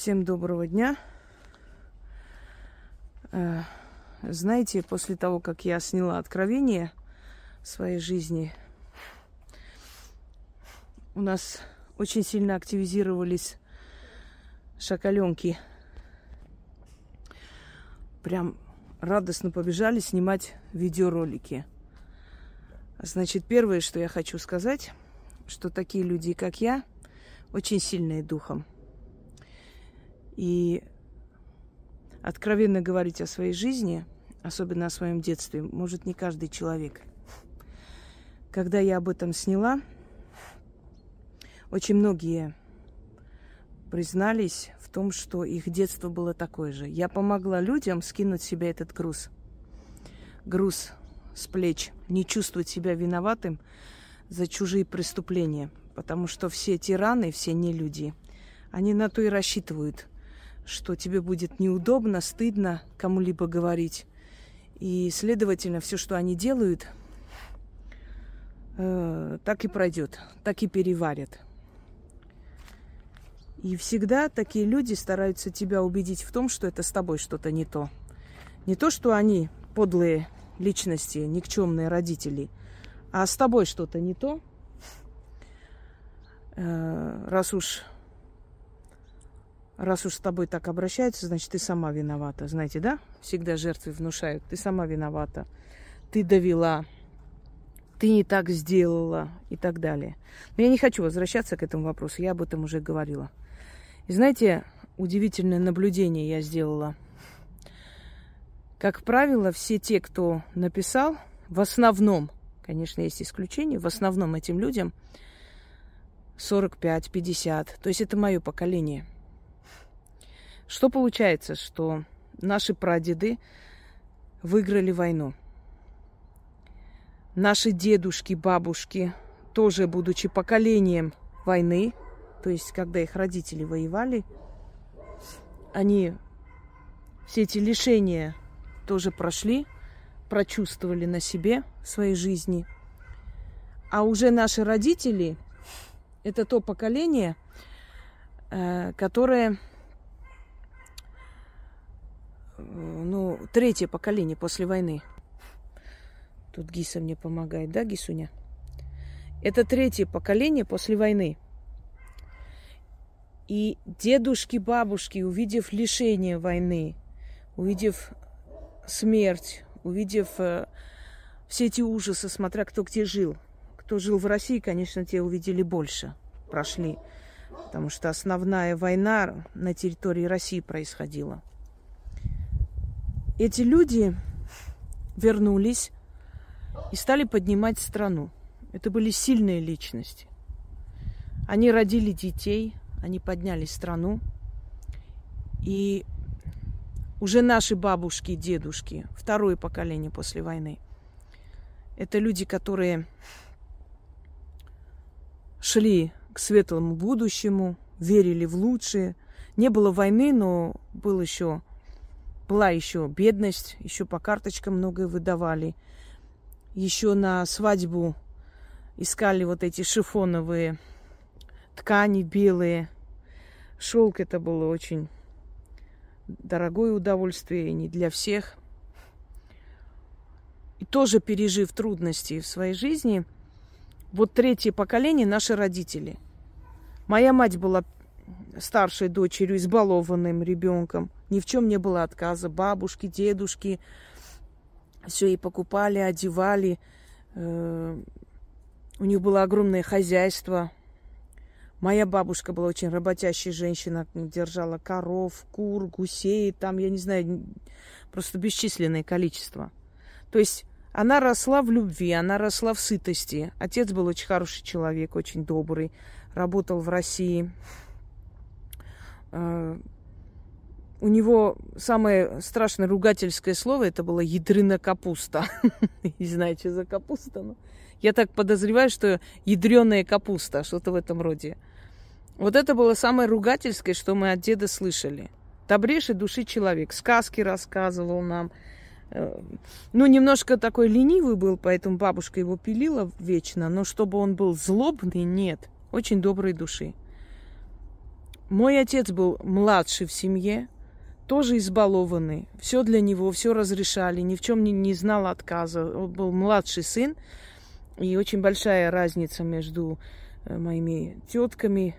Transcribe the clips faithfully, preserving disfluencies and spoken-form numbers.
Всем доброго дня. Знаете, после того, как я сняла откровение своей жизни, у нас очень сильно активизировались шакаленки. Прям радостно побежали снимать видеоролики. Значит, первое, что я хочу сказать, что такие люди, как я, очень сильные духом. И откровенно говорить о своей жизни, особенно о своем детстве, может не каждый человек. Когда я об этом сняла, очень многие признались в том, что их детство было такое же. Я помогла людям скинуть с себя этот груз. Груз с плеч. Не чувствовать себя виноватым за чужие преступления. Потому что все тираны, все нелюди, они на то и рассчитывают, что тебе будет неудобно, стыдно кому-либо говорить. И, следовательно, все, что они делают, э, так и пройдет, так и переварят. И всегда такие люди стараются тебя убедить в том, что это с тобой что-то не то. Не то, что они подлые личности, никчемные родители, а с тобой что-то не то. Э, раз уж... Раз уж с тобой так обращаются, значит, ты сама виновата. Знаете, да? Всегда жертвы внушают. Ты сама виновата. Ты довела. Ты не так сделала. И так далее. Но я не хочу возвращаться к этому вопросу. Я об этом уже говорила. И знаете, удивительное наблюдение я сделала. Как правило, все те, кто написал, в основном, конечно, есть исключения, в основном этим людям сорок пять - пятьдесят. То есть это мое поколение. Что получается, что наши прадеды выиграли войну. Наши дедушки, бабушки, тоже будучи поколением войны, то есть когда их родители воевали, они все эти лишения тоже прошли, прочувствовали на себе в своей жизни. А уже наши родители – это то поколение, которое... Ну, третье поколение после войны. Тут Гиса мне помогает, да, Гисуня? Это третье поколение после войны. И дедушки, бабушки, увидев лишение войны, увидев смерть, увидев э, все эти ужасы, смотря кто где жил. Кто жил в России, конечно, те увидели больше, прошли. Потому что основная война на территории России происходила. Эти люди вернулись и стали поднимать страну. Это были сильные личности. Они родили детей, они подняли страну. И уже наши бабушки и дедушки, второе поколение после войны, это люди, которые шли к светлому будущему, верили в лучшее. Не было войны, но был еще... Была еще бедность, еще по карточкам многое выдавали. Еще на свадьбу искали вот эти шифоновые ткани белые. Шелк — это было очень дорогое удовольствие, не для всех. И тоже пережив трудности в своей жизни, вот третье поколение — наши родители. Моя мать была старшей дочерью, избалованным ребенком. Ни в чем не было отказа. Бабушки, дедушки все ей покупали, одевали. У них было огромное хозяйство. Моя бабушка была очень работящая женщина. Держала коров, кур, гусей. Там, я не знаю, просто бесчисленное количество. То есть она росла в любви, она росла в сытости. Отец был очень хороший человек, очень добрый. Работал в России. У него самое страшное ругательское слово — это было «ядрена капуста». Не знаю, что за капуста, но я так подозреваю, что ядреная капуста, что-то в этом роде. Вот это было самое ругательское, что мы от деда слышали. Добрейший души человек. Сказки рассказывал нам. Ну, немножко такой ленивый был, поэтому бабушка его пилила вечно. Но чтобы он был злобный, нет. Очень доброй души. Мой отец был младший в семье, тоже избалованный. Все для него, все разрешали, ни в чем не, не знал отказа. Он был младший сын, и очень большая разница между моими тетками,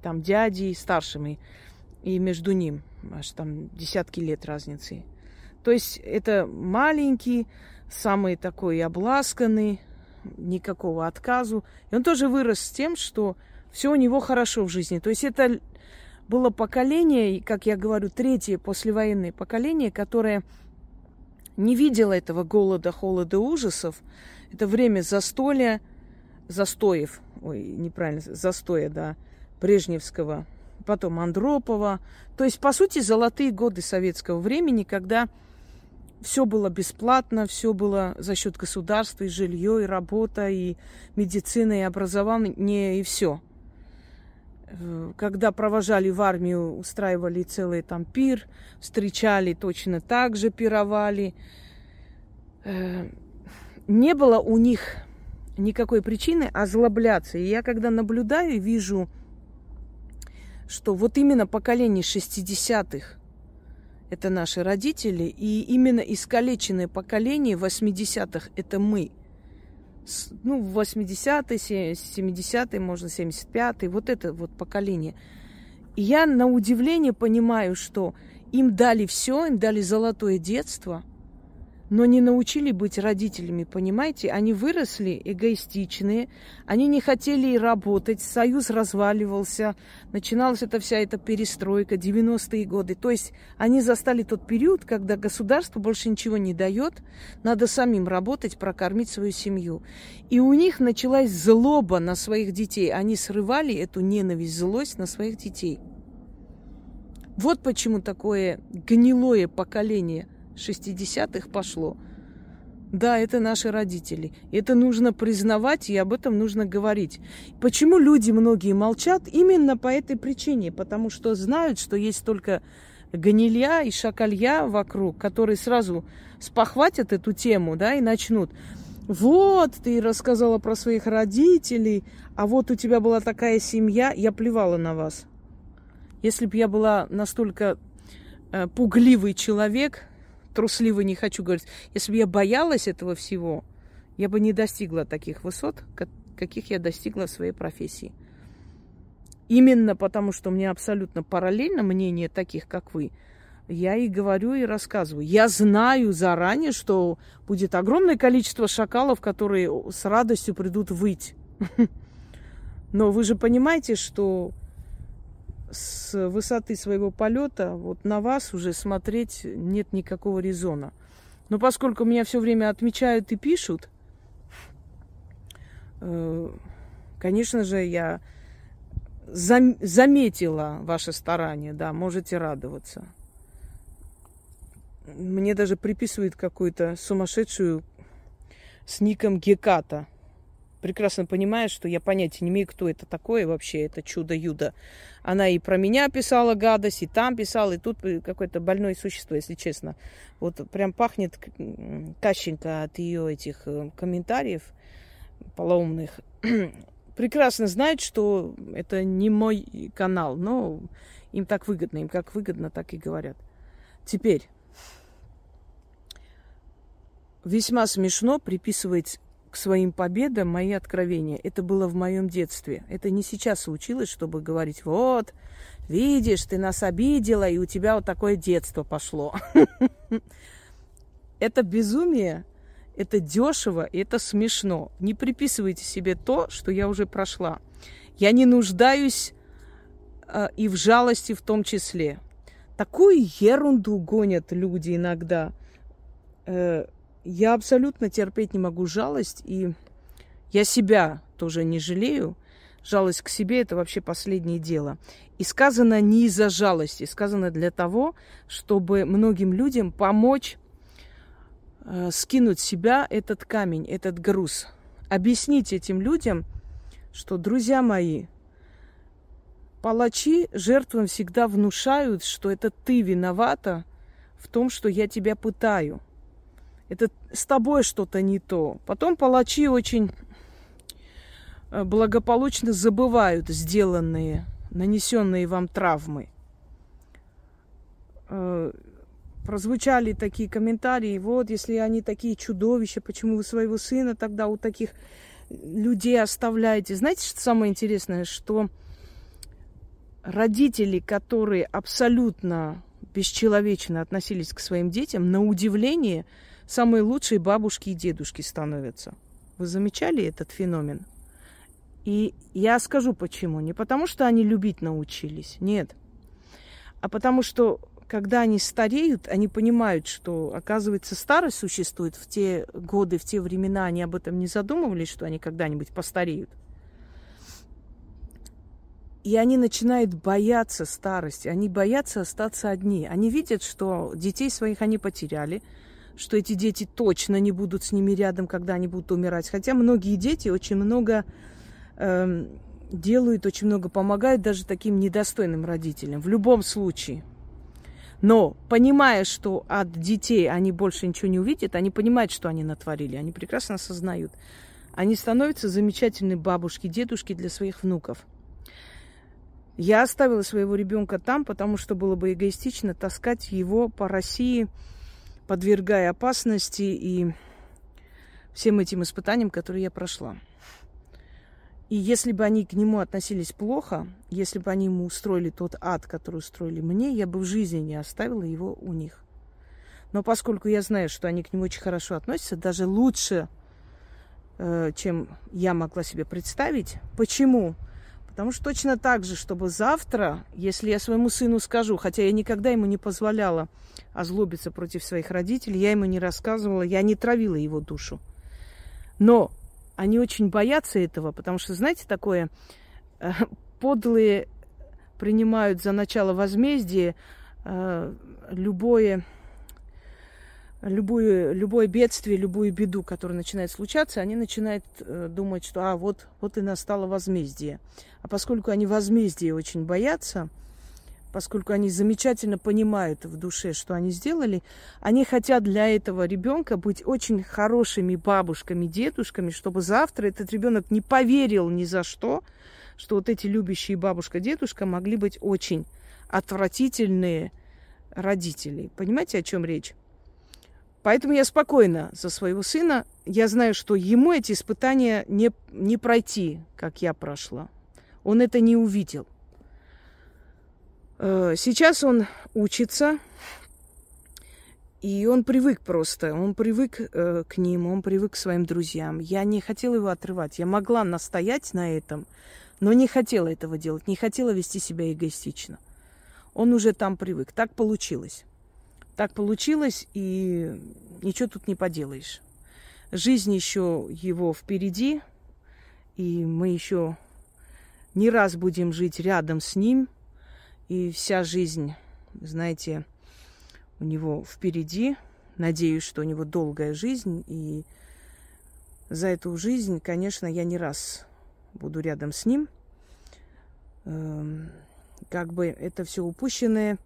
там, дядей, старшими, и между ним аж там десятки лет разницы. То есть это маленький, самый такой обласканный, никакого отказу. И он тоже вырос с тем, что все у него хорошо в жизни. То есть это было поколение, как я говорю, третье послевоенное поколение, которое не видело этого голода, холода, ужасов. Это время застолья, застоев, ой, неправильно, застоя, да, Брежневского, потом Андропова. То есть, по сути, золотые годы советского времени, когда все было бесплатно, все было за счет государства, и жилье, и работа, и медицина, и образование, и все. Когда провожали в армию, устраивали целый там пир, встречали точно так же, пировали. Не было у них никакой причины озлобляться. И я когда наблюдаю, вижу, что вот именно поколение шестидесятых, это наши родители, и именно искалеченное поколение восьмидесятых – это мы. Ну, в восьмидесятые, семидесятые, можно семьдесят пятые, вот это вот поколение. И я на удивление понимаю, что им дали все, им дали золотое детство, но не научили быть родителями, понимаете? Они выросли эгоистичные, они не хотели работать, союз разваливался, начиналась эта вся эта перестройка, девяностые годы. То есть они застали тот период, когда государство больше ничего не дает, надо самим работать, прокормить свою семью. И у них началась злоба на своих детей, они срывали эту ненависть, злость на своих детей. Вот почему такое гнилое поколение шестидесятых пошло. Да, это наши родители. Это нужно признавать, и об этом нужно говорить. Почему люди многие молчат? Именно по этой причине. Потому что знают, что есть только гнилья и шакалья вокруг, которые сразу спохватят эту тему, да, и начнут. Вот, ты рассказала про своих родителей, а вот у тебя была такая семья, я плевала на вас. Если бы я была настолько э, пугливый человек, трусливо не хочу говорить. Если бы я боялась этого всего, я бы не достигла таких высот, каких я достигла в своей профессии. Именно потому, что мне абсолютно параллельно мнение таких, как вы, я и говорю, и рассказываю. Я знаю заранее, что будет огромное количество шакалов, которые с радостью придут выть. Но вы же понимаете, что с высоты своего полета вот на вас уже смотреть нет никакого резона. Но поскольку меня все время отмечают и пишут, конечно же, я зам- заметила ваше старание, да, можете радоваться. Мне даже приписывают какую-то сумасшедшую с ником Геката. Прекрасно понимает, что я понятия не имею, кто это такое вообще, это чудо-юдо. Она и про меня писала гадость, и там писала, и тут какое-то больное существо, если честно. Вот прям пахнет кащенько от ее этих комментариев полоумных. Прекрасно знает, что это не мой канал, но им так выгодно, им как выгодно, так и говорят. Теперь весьма смешно приписывать к своим победам мои откровения. Это было в моем детстве. Это не сейчас случилось, чтобы говорить: вот, видишь, ты нас обидела, и у тебя вот такое детство пошло. Это безумие, это дешево, это смешно. Не приписывайте себе то, что я уже прошла. Я не нуждаюсь и в жалости в том числе. Такую ерунду гонят люди иногда. Я абсолютно терпеть не могу жалость, и я себя тоже не жалею. Жалость к себе – это вообще последнее дело. И сказано не из-за жалости, сказано для того, чтобы многим людям помочь э, скинуть с себя этот камень, этот груз. Объяснить этим людям, что, друзья мои, палачи жертвам всегда внушают, что это ты виновата в том, что я тебя пытаю. Это с тобой что-то не то. Потом палачи очень благополучно забывают сделанные нанесенные вам травмы. Прозвучали такие комментарии: вот, если они такие чудовища, почему вы своего сына тогда у таких людей оставляете? Знаете, что самое интересное, что родители, которые абсолютно бесчеловечно относились к своим детям, на удивление, самые лучшие бабушки и дедушки становятся. Вы замечали этот феномен? И я скажу почему. Не потому, что они любить научились, нет. А потому что, когда они стареют, они понимают, что, оказывается, старость существует. В те годы, в те времена они об этом не задумывались, что они когда-нибудь постареют. И они начинают бояться старости, они боятся остаться одни. Они видят, что детей своих они потеряли, что эти дети точно не будут с ними рядом, когда они будут умирать. Хотя многие дети очень много э, делают, очень много помогают даже таким недостойным родителям, в любом случае. Но, понимая, что от детей они больше ничего не увидят, они понимают, что они натворили, они прекрасно осознают. Они становятся замечательными бабушки, дедушки для своих внуков. Я оставила своего ребенка там, потому что было бы эгоистично таскать его по России, подвергая опасности и всем этим испытаниям, которые я прошла. И если бы они к нему относились плохо, если бы они ему устроили тот ад, который устроили мне, я бы в жизни не оставила его у них. Но поскольку я знаю, что они к нему очень хорошо относятся, даже лучше, чем я могла себе представить. Почему? Потому что точно так же, чтобы завтра, если я своему сыну скажу, хотя я никогда ему не позволяла озлобиться против своих родителей, я ему не рассказывала, я не травила его душу. Но они очень боятся этого, потому что, знаете, такое, э, подлые принимают за начало возмездия э, любое, любое, любое бедствие, любую беду, которая начинает случаться, они начинают э, думать, что а, вот, вот и настало возмездие. А поскольку они возмездия очень боятся, поскольку они замечательно понимают в душе, что они сделали, они хотят для этого ребенка быть очень хорошими бабушками, дедушками, чтобы завтра этот ребенок не поверил ни за что, что вот эти любящие бабушка, дедушка могли быть очень отвратительные родители. Понимаете, о чем речь? Поэтому я спокойна за своего сына. Я знаю, что ему эти испытания не, не пройти, как я прошла. Он это не увидел. Сейчас он учится, и он привык просто. Он привык к ним, он привык к своим друзьям. Я не хотела его отрывать. Я могла настоять на этом, но не хотела этого делать. Не хотела вести себя эгоистично. Он уже там привык. Так получилось. Так получилось, и ничего тут не поделаешь. Жизнь еще его впереди, и мы еще не раз будем жить рядом с ним. И вся жизнь, знаете, у него впереди. Надеюсь, что у него долгая жизнь. И за эту жизнь, конечно, я не раз буду рядом с ним. Как бы это все упущенное,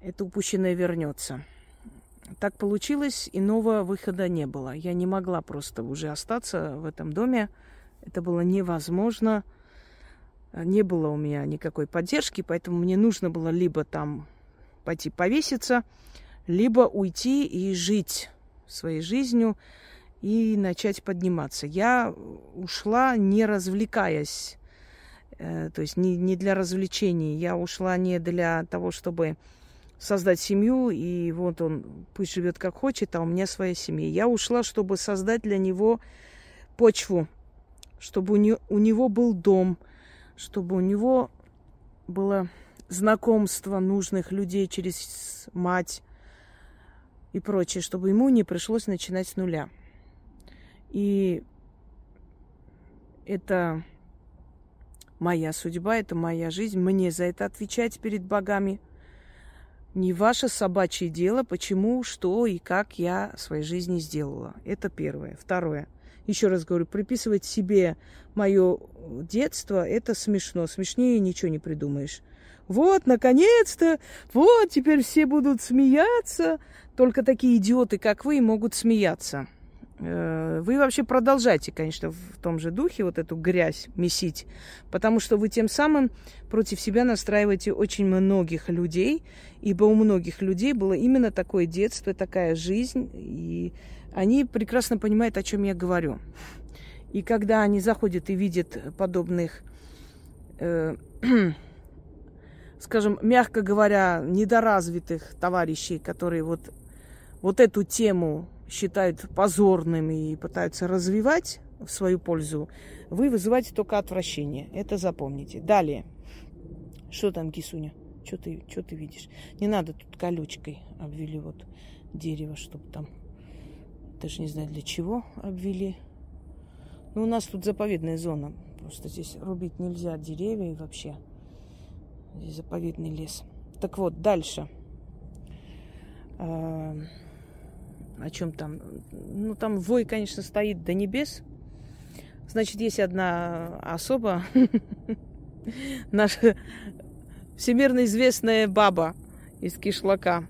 это упущенное вернется. Так получилось, иного выхода не было. Я не могла просто уже остаться в этом доме. Это было невозможно. Не было у меня никакой поддержки, поэтому мне нужно было либо там пойти повеситься, либо уйти и жить своей жизнью и начать подниматься. Я ушла, не развлекаясь, то есть не, не для развлечений. Я ушла не для того, чтобы создать семью, и вот он пусть живет как хочет, а у меня своя семья. Я ушла, чтобы создать для него почву, чтобы у, не, у него был дом, чтобы у него было знакомство нужных людей через мать и прочее, чтобы ему не пришлось начинать с нуля. И это моя судьба, это моя жизнь. Мне за это отвечать перед богами. Не ваше собачье дело, почему, что и как я в своей жизни сделала. Это первое. Второе. Еще раз говорю, приписывать себе мое детство – это смешно. Смешнее ничего не придумаешь. Вот, наконец-то, вот, теперь все будут смеяться. Только такие идиоты, как вы, могут смеяться. Вы вообще продолжайте, конечно, в том же духе вот эту грязь месить, потому что вы тем самым против себя настраиваете очень многих людей, ибо у многих людей было именно такое детство, такая жизнь, и они прекрасно понимают, о чем я говорю. И когда они заходят и видят подобных, э, скажем, мягко говоря, недоразвитых товарищей, которые вот, вот эту тему считают позорными и пытаются развивать в свою пользу, вы вызываете только отвращение. Это запомните. Далее. Что там, Кисуня? Что ты, что ты видишь? Не надо тут колючкой обвели вот дерево, чтобы там... Даже не знаю, для чего обвели. Ну, у нас тут заповедная зона. Просто здесь рубить нельзя деревья и вообще. Здесь заповедный лес. Так вот, дальше. А... О чем там? Ну, там вой, конечно, стоит до небес. Значит, есть одна особа, наша всемирно известная баба из Кишлака,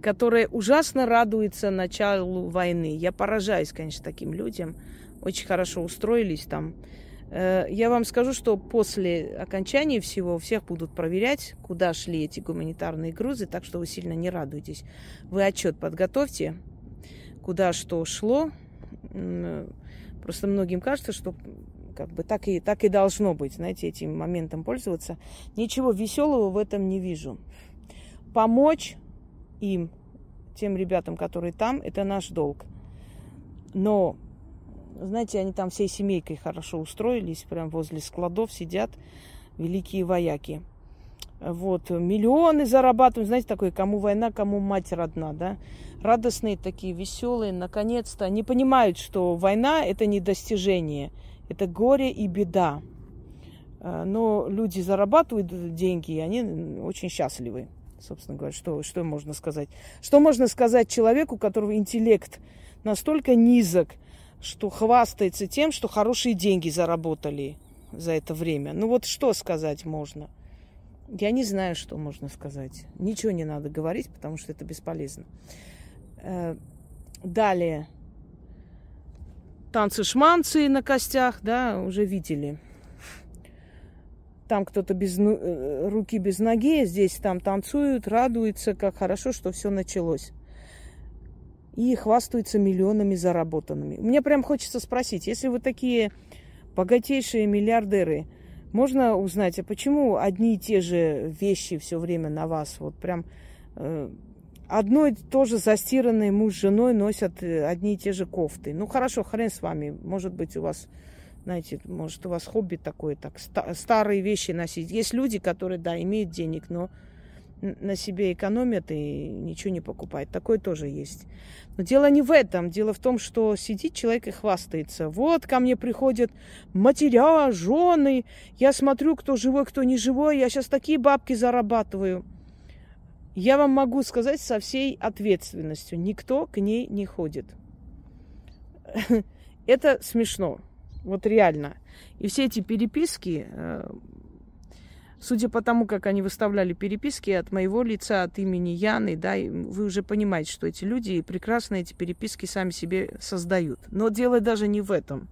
которая ужасно радуется началу войны. Я поражаюсь, конечно, таким людям. Очень хорошо устроились там. Я вам скажу, что после окончания всего всех будут проверять, куда шли эти гуманитарные грузы, так что вы сильно не радуйтесь. Вы отчет подготовьте, куда что шло. Просто многим кажется, что как бы так и, так и должно быть, знаете, этим моментом пользоваться. Ничего веселого в этом не вижу. Помочь им, тем ребятам, которые там, это наш долг. Но... Знаете, они там всей семейкой хорошо устроились, прям возле складов сидят великие вояки. Вот, миллионы зарабатывают, знаете, такое, кому война, кому мать родна, да. Радостные такие, веселые, наконец-то. Они понимают, что война – это не достижение, это горе и беда. Но люди зарабатывают деньги, и они очень счастливы, собственно говоря. Что, что можно сказать? Что можно сказать человеку, у которого интеллект настолько низок, что хвастается тем, что хорошие деньги заработали за это время. Ну вот что сказать можно? Я не знаю, что можно сказать. Ничего не надо говорить, потому что это бесполезно. Далее. Танцы-шманцы на костях, да, уже видели. Там кто-то без руки, без ноги, здесь там танцуют, радуются, как хорошо, что все началось. И хвастаются миллионами заработанными. Мне прям хочется спросить, если вы такие богатейшие миллиардеры, можно узнать, а почему одни и те же вещи все время на вас? Вот прям э, одно и то же застиранные муж с женой носят одни и те же кофты. Ну хорошо, хрен с вами. Может быть, у вас, знаете, может, у вас хобби такое, так старые вещи носить. Есть люди, которые, да, имеют денег, но... на себе экономят и ничего не покупают. Такое тоже есть. Но дело не в этом. Дело в том, что сидит человек и хвастается. Вот ко мне приходят матеря, жены. Я смотрю, кто живой, кто не живой. Я сейчас такие бабки зарабатываю. Я вам могу сказать со всей ответственностью. Никто к ней не ходит. Это смешно. Вот реально. И все эти переписки... Судя по тому, как они выставляли переписки от моего лица, от имени Яны, да, вы уже понимаете, что эти люди прекрасно эти переписки сами себе создают. Но дело даже не в этом.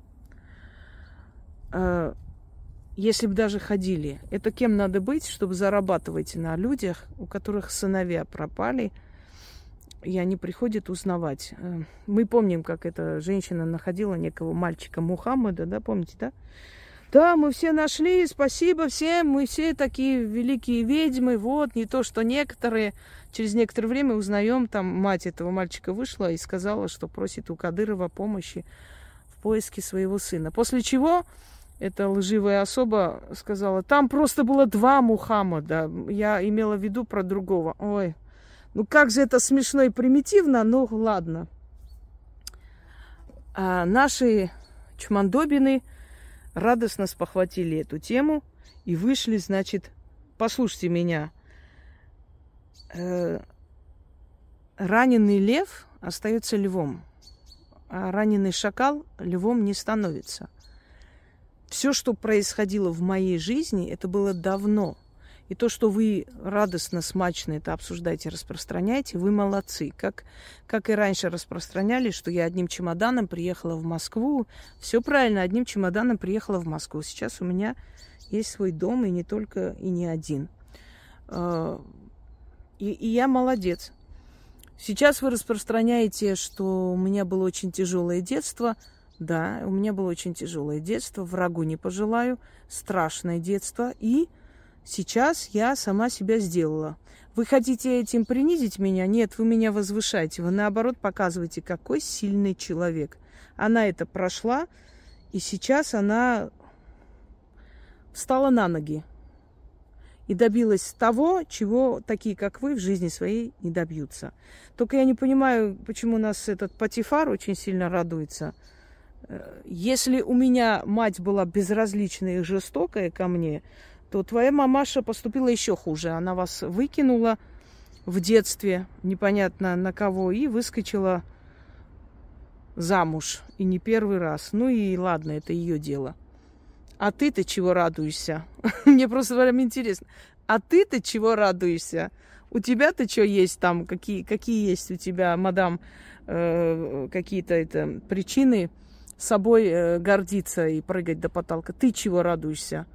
Если бы даже ходили, это кем надо быть, чтобы зарабатывать на людях, у которых сыновья пропали, и они приходят узнавать. Мы помним, как эта женщина находила некого мальчика Мухаммада, да, помните, да? Да, мы все нашли, спасибо всем, мы все такие великие ведьмы, вот, не то что некоторые. Через некоторое время узнаем, там мать этого мальчика вышла и сказала, что просит у Кадырова помощи в поиске своего сына. После чего эта лживая особа сказала, там просто было два Мухаммада, я имела в виду про другого. Ой, ну как же это смешно и примитивно, ну ладно. А наши чмандобины... радостно спохватили эту тему и вышли, значит, послушайте меня. Э-э- раненый лев остается львом, а раненый шакал львом не становится. Все, что происходило в моей жизни, это было давно. И то, что вы радостно, смачно это обсуждаете, распространяете, вы молодцы. Как, как и раньше распространяли, что я одним чемоданом приехала в Москву. Все правильно, одним чемоданом приехала в Москву. Сейчас у меня есть свой дом, и не только, и не один. И, и я молодец. Сейчас вы распространяете, что у меня было очень тяжелое детство. Да, у меня было очень тяжелое детство. Врагу не пожелаю. Страшное детство. И... сейчас я сама себя сделала. Вы хотите этим принизить меня? Нет, вы меня возвышаете. Вы, наоборот, показываете, какой сильный человек. Она это прошла, и сейчас она встала на ноги и добилась того, чего такие, как вы, в жизни своей не добьются. Только я не понимаю, почему у нас этот Потифар очень сильно радуется. Если у меня мать была безразличная и жестокая ко мне, то твоя мамаша поступила еще хуже. Она вас выкинула в детстве, непонятно на кого, и выскочила замуж. И не первый раз. Ну и ладно, это ее дело. А ты-то чего радуешься? Мне просто прям интересно. А ты-то чего радуешься? У тебя-то что есть там? Какие, какие есть у тебя, мадам, э, какие-то это, причины собой э, гордиться и прыгать до потолка? Ты чего радуешься?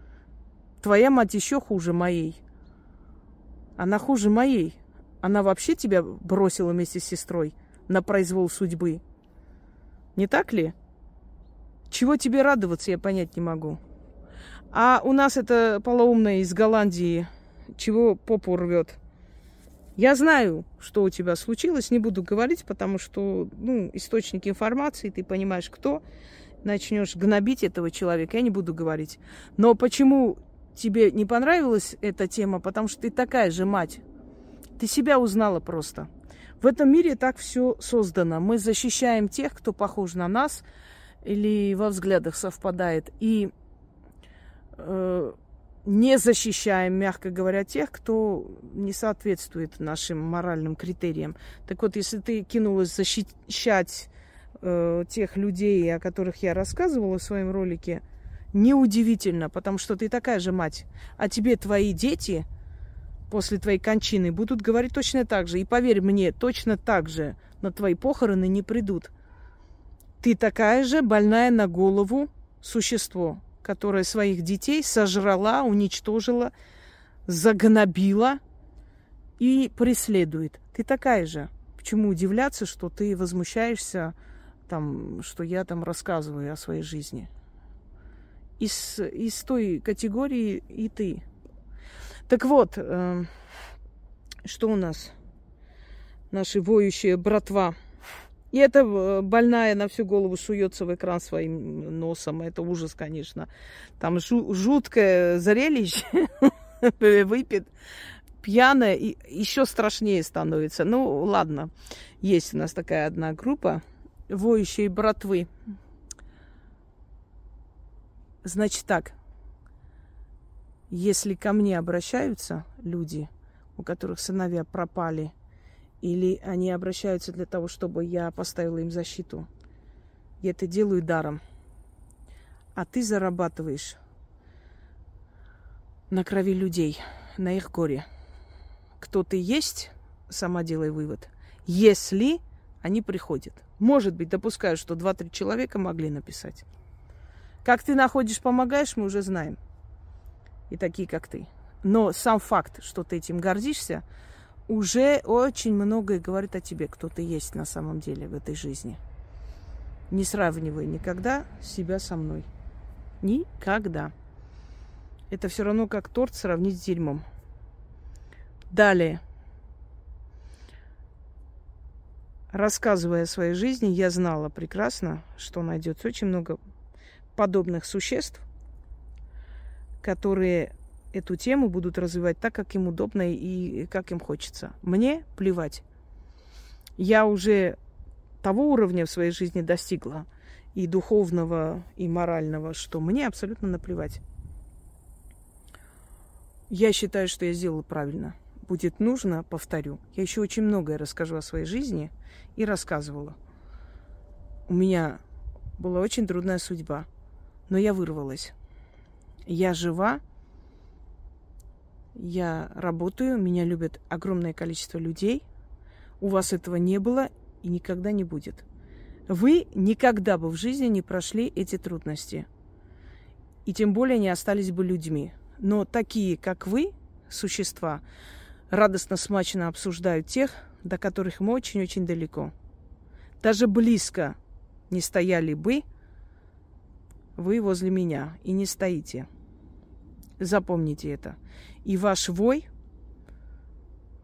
Твоя мать еще хуже моей. Она хуже моей. Она вообще тебя бросила вместе с сестрой на произвол судьбы. Не так ли? Чего тебе радоваться, я понять не могу. А у нас это полоумная из Голландии, чего попу рвет. Я знаю, что у тебя случилось, не буду говорить, потому что, ну, источник информации, ты понимаешь, кто. Начнешь гнобить этого человека, я не буду говорить. Но почему... тебе не понравилась эта тема, потому что ты такая же мать. Ты себя узнала просто. В этом мире так все создано. Мы защищаем тех, кто похож на нас или во взглядах совпадает. И э, не защищаем, мягко говоря, тех, кто не соответствует нашим моральным критериям. Так вот, если ты кинулась защищать э, тех людей, о которых я рассказывала в своем ролике, неудивительно, потому что ты такая же мать. А тебе твои дети после твоей кончины будут говорить точно так же. И поверь мне, точно так же на твои похороны не придут. Ты такая же больная на голову существо, которое своих детей сожрала, уничтожила, загнобила и преследует. Ты такая же. Почему удивляться, что ты возмущаешься, там, что я там рассказываю о своей жизни? Из, из той категории и ты. Так вот, э, что у нас? Наши воющие братва. И эта больная на всю голову суется в экран своим носом. Это ужас, конечно. Там жу- жуткое зрелище. Выпит. Пьяная. И еще страшнее становится. Ну, ладно. Есть у нас такая одна группа. Воющие братвы. Значит так, если ко мне обращаются люди, у которых сыновья пропали, или они обращаются для того, чтобы я поставила им защиту, я это делаю даром. А ты зарабатываешь на крови людей, на их горе. Кто ты есть, сама делай вывод. Если они приходят. Может быть, допускаю, что два-три человека могли написать. Как ты находишь, помогаешь, мы уже знаем. И такие, как ты. Но сам факт, что ты этим гордишься, уже очень многое говорит о тебе, кто ты есть на самом деле в этой жизни. Не сравнивай никогда себя со мной. Никогда. Это все равно как торт сравнить с дерьмом. Далее. Рассказывая о своей жизни, я знала прекрасно, что найдется очень много подобных существ, которые эту тему будут развивать так, как им удобно и как им хочется. Мне плевать. Я уже того уровня в своей жизни достигла, и духовного, и морального, что мне абсолютно наплевать. Я считаю, что я сделала правильно. Будет нужно, повторю. Я еще очень многое расскажу о своей жизни и рассказывала. У меня была очень трудная судьба. Но я вырвалась. Я жива, Я работаю, меня любит огромное количество людей. У вас этого не было и никогда не будет. Вы никогда бы в жизни не прошли эти трудности. И тем более не остались бы людьми. Но такие, как вы, существа, радостно, смачно обсуждают тех, до которых мы очень-очень далеко. Даже близко не стояли бы вы возле меня. И не стоите. Запомните это. И ваш вой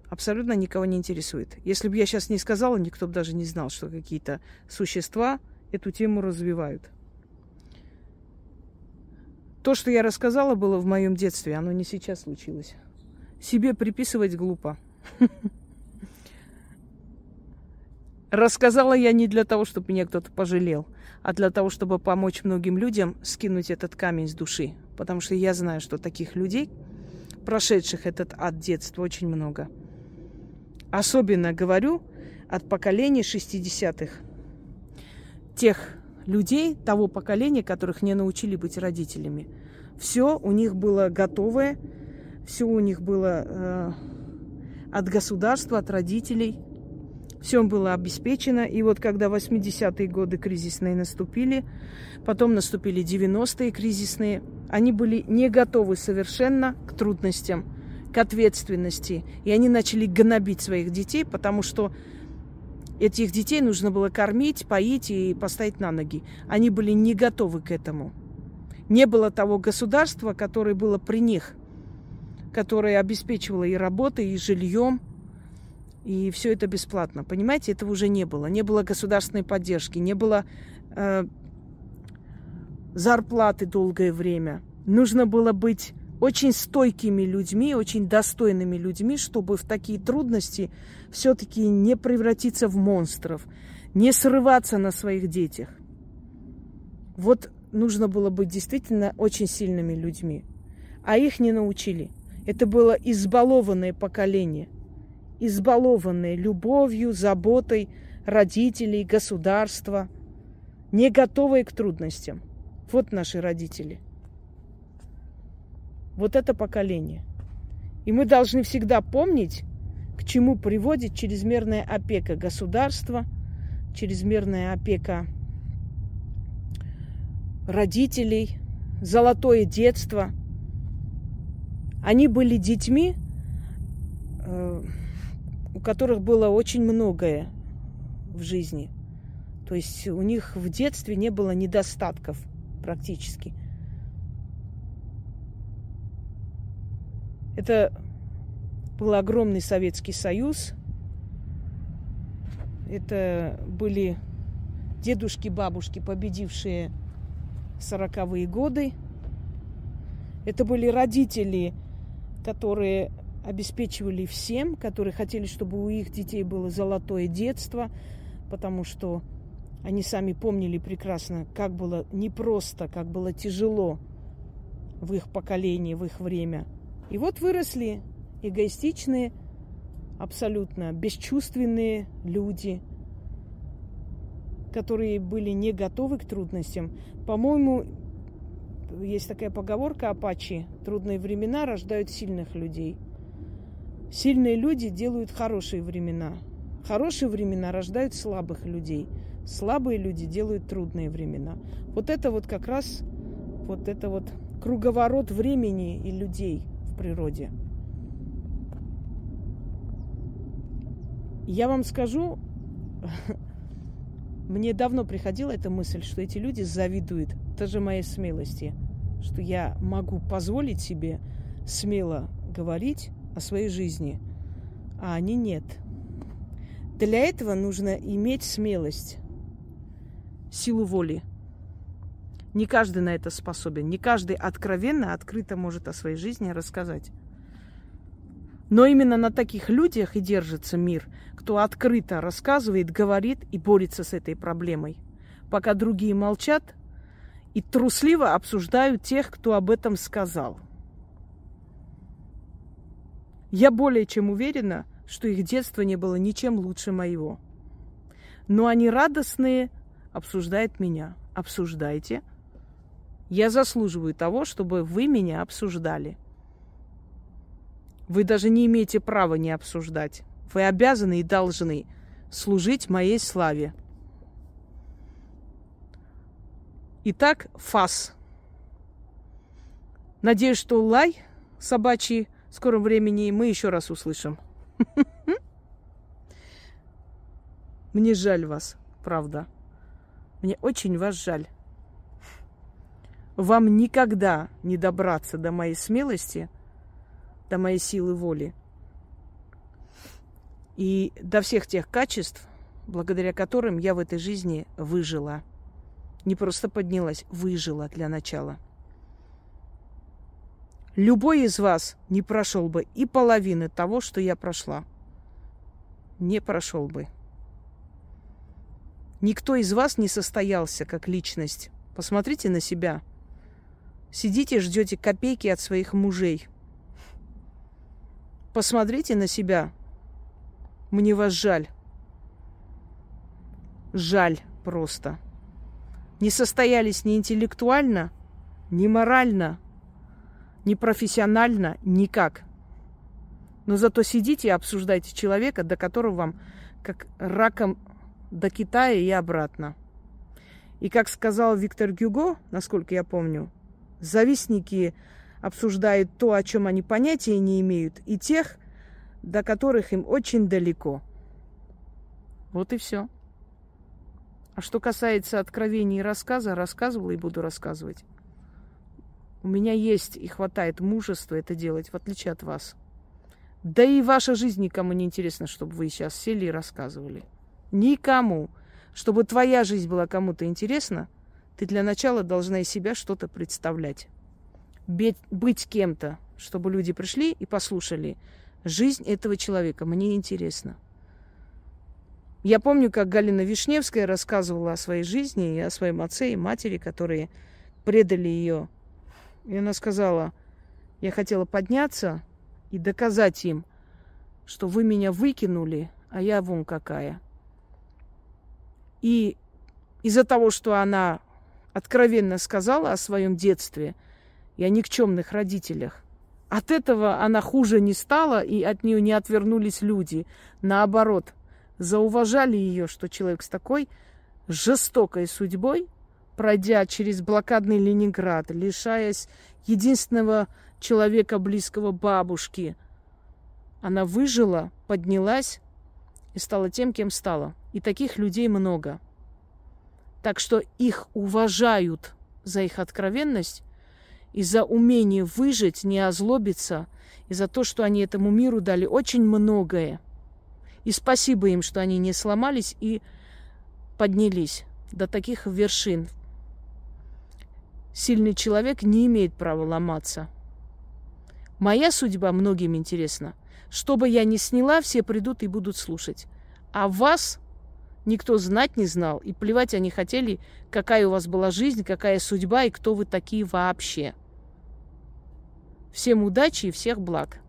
абсолютно никого не интересует. Если бы я сейчас не сказала, никто бы даже не знал, что какие-то существа эту тему развивают. То, что я рассказала, было в моем детстве. Оно не сейчас случилось. Себе приписывать глупо. Рассказала я не для того, чтобы меня кто-то пожалел, а для того, чтобы помочь многим людям скинуть этот камень с души. Потому что я знаю, что таких людей, прошедших этот ад детства, очень много. Особенно говорю от поколения шестидесятых. Тех людей, того поколения, которых не научили быть родителями. Все у них было готовое, все у них было э, от государства, от родителей. Все было обеспечено. И вот когда восьмидесятые годы кризисные наступили, потом наступили девяностые кризисные, они были не готовы совершенно к трудностям, к ответственности. И они начали гнобить своих детей, потому что этих детей нужно было кормить, поить и поставить на ноги. Они были не готовы к этому. Не было того государства, которое было при них, которое обеспечивало и работой, и жильем. И все это бесплатно. Понимаете, этого уже не было. Не было государственной поддержки, не было э, зарплаты долгое время. Нужно было быть очень стойкими людьми, очень достойными людьми, чтобы в такие трудности все-таки не превратиться в монстров, не срываться на своих детях. Вот нужно было быть действительно очень сильными людьми. А их не научили. Это было избалованное поколение. Избалованные любовью, заботой родителей, государства, не готовые к трудностям. Вот наши родители. Вот это поколение. И мы должны всегда помнить, к чему приводит чрезмерная опека государства, чрезмерная опека родителей, золотое детство. Они были детьми, э- у которых было очень многое в жизни. То есть у них в детстве не было недостатков практически. Это был огромный Советский Союз. Это были дедушки, бабушки, победившие сороковые годы. Это были родители, которые обеспечивали всем, которые хотели, чтобы у их детей было золотое детство, потому что они сами помнили прекрасно, как было непросто, как было тяжело в их поколении, в их время. И вот выросли эгоистичные, абсолютно бесчувственные люди, которые были не готовы к трудностям. По-моему, есть такая поговорка апачи: трудные времена рождают сильных людей. Сильные люди делают хорошие времена. Хорошие времена рождают слабых людей. Слабые люди делают трудные времена. Вот это вот как раз, вот это вот круговорот времени и людей в природе. Я вам скажу, мне давно приходила эта мысль, что эти люди завидуют даже моей смелости, что я могу позволить себе смело говорить о своей жизни, а они нет. Для этого нужно иметь смелость, силу воли. Не каждый на это способен, не каждый откровенно, открыто может о своей жизни рассказать. Но именно на таких людях и держится мир, кто открыто рассказывает, говорит и борется с этой проблемой. Пока другие молчат и трусливо обсуждают тех, кто об этом сказал. Я более чем уверена, что их детство не было ничем лучше моего. Но они радостные, обсуждают меня. Обсуждайте. Я заслуживаю того, чтобы вы меня обсуждали. Вы даже не имеете права не обсуждать. Вы обязаны и должны служить моей славе. Итак, фас. Надеюсь, что лай собачий в скором времени мы еще раз услышим. Мне жаль вас, правда. Мне очень вас жаль. Вам никогда не добраться до моей смелости, до моей силы воли и до всех тех качеств, благодаря которым я в этой жизни выжила. Не просто поднялась, выжила для начала. Любой из вас не прошел бы и половины того, что я прошла. Не прошел бы. Никто из вас не состоялся как личность. Посмотрите на себя. Сидите, ждете копейки от своих мужей. Посмотрите на себя. Мне вас жаль. Жаль просто. Не состоялись ни интеллектуально, ни морально, ни профессионально, никак. Но зато сидите и обсуждайте человека, до которого вам как раком до Китая и обратно. И как сказал Виктор Гюго, насколько я помню, завистники обсуждают то, о чем они понятия не имеют, и тех, до которых им очень далеко. Вот и все. А что касается откровений и рассказа, рассказывала и буду рассказывать. У меня есть и хватает мужества это делать, в отличие от вас. Да и ваша жизнь никому не интересна, чтобы вы сейчас сели и рассказывали. Никому. Чтобы твоя жизнь была кому-то интересна, ты для начала должна из себя что-то представлять. Быть кем-то, чтобы люди пришли и послушали. Жизнь этого человека мне интересна. Я помню, как Галина Вишневская рассказывала о своей жизни и о своем отце и матери, которые предали ее. И она сказала: я хотела подняться и доказать им, что вы меня выкинули, а я вон какая. И из-за того, что она откровенно сказала о своем детстве и о никчемных родителях, от этого она хуже не стала, и от нее не отвернулись люди. Наоборот. Зауважали ее, что человек с такой жестокой судьбой, пройдя через блокадный Ленинград, лишаясь единственного человека, близкого бабушки, она выжила, поднялась и стала тем, кем стала. И таких людей много. Так что их уважают за их откровенность и за умение выжить, не озлобиться, и за то, что они этому миру дали очень многое. И спасибо им, что они не сломались и поднялись до таких вершин. Сильный человек не имеет права ломаться. Моя судьба многим интересна. Что бы я ни сняла, все придут и будут слушать. А вас никто знать не знал. И плевать они хотели, какая у вас была жизнь, какая судьба и кто вы такие вообще. Всем удачи и всех благ.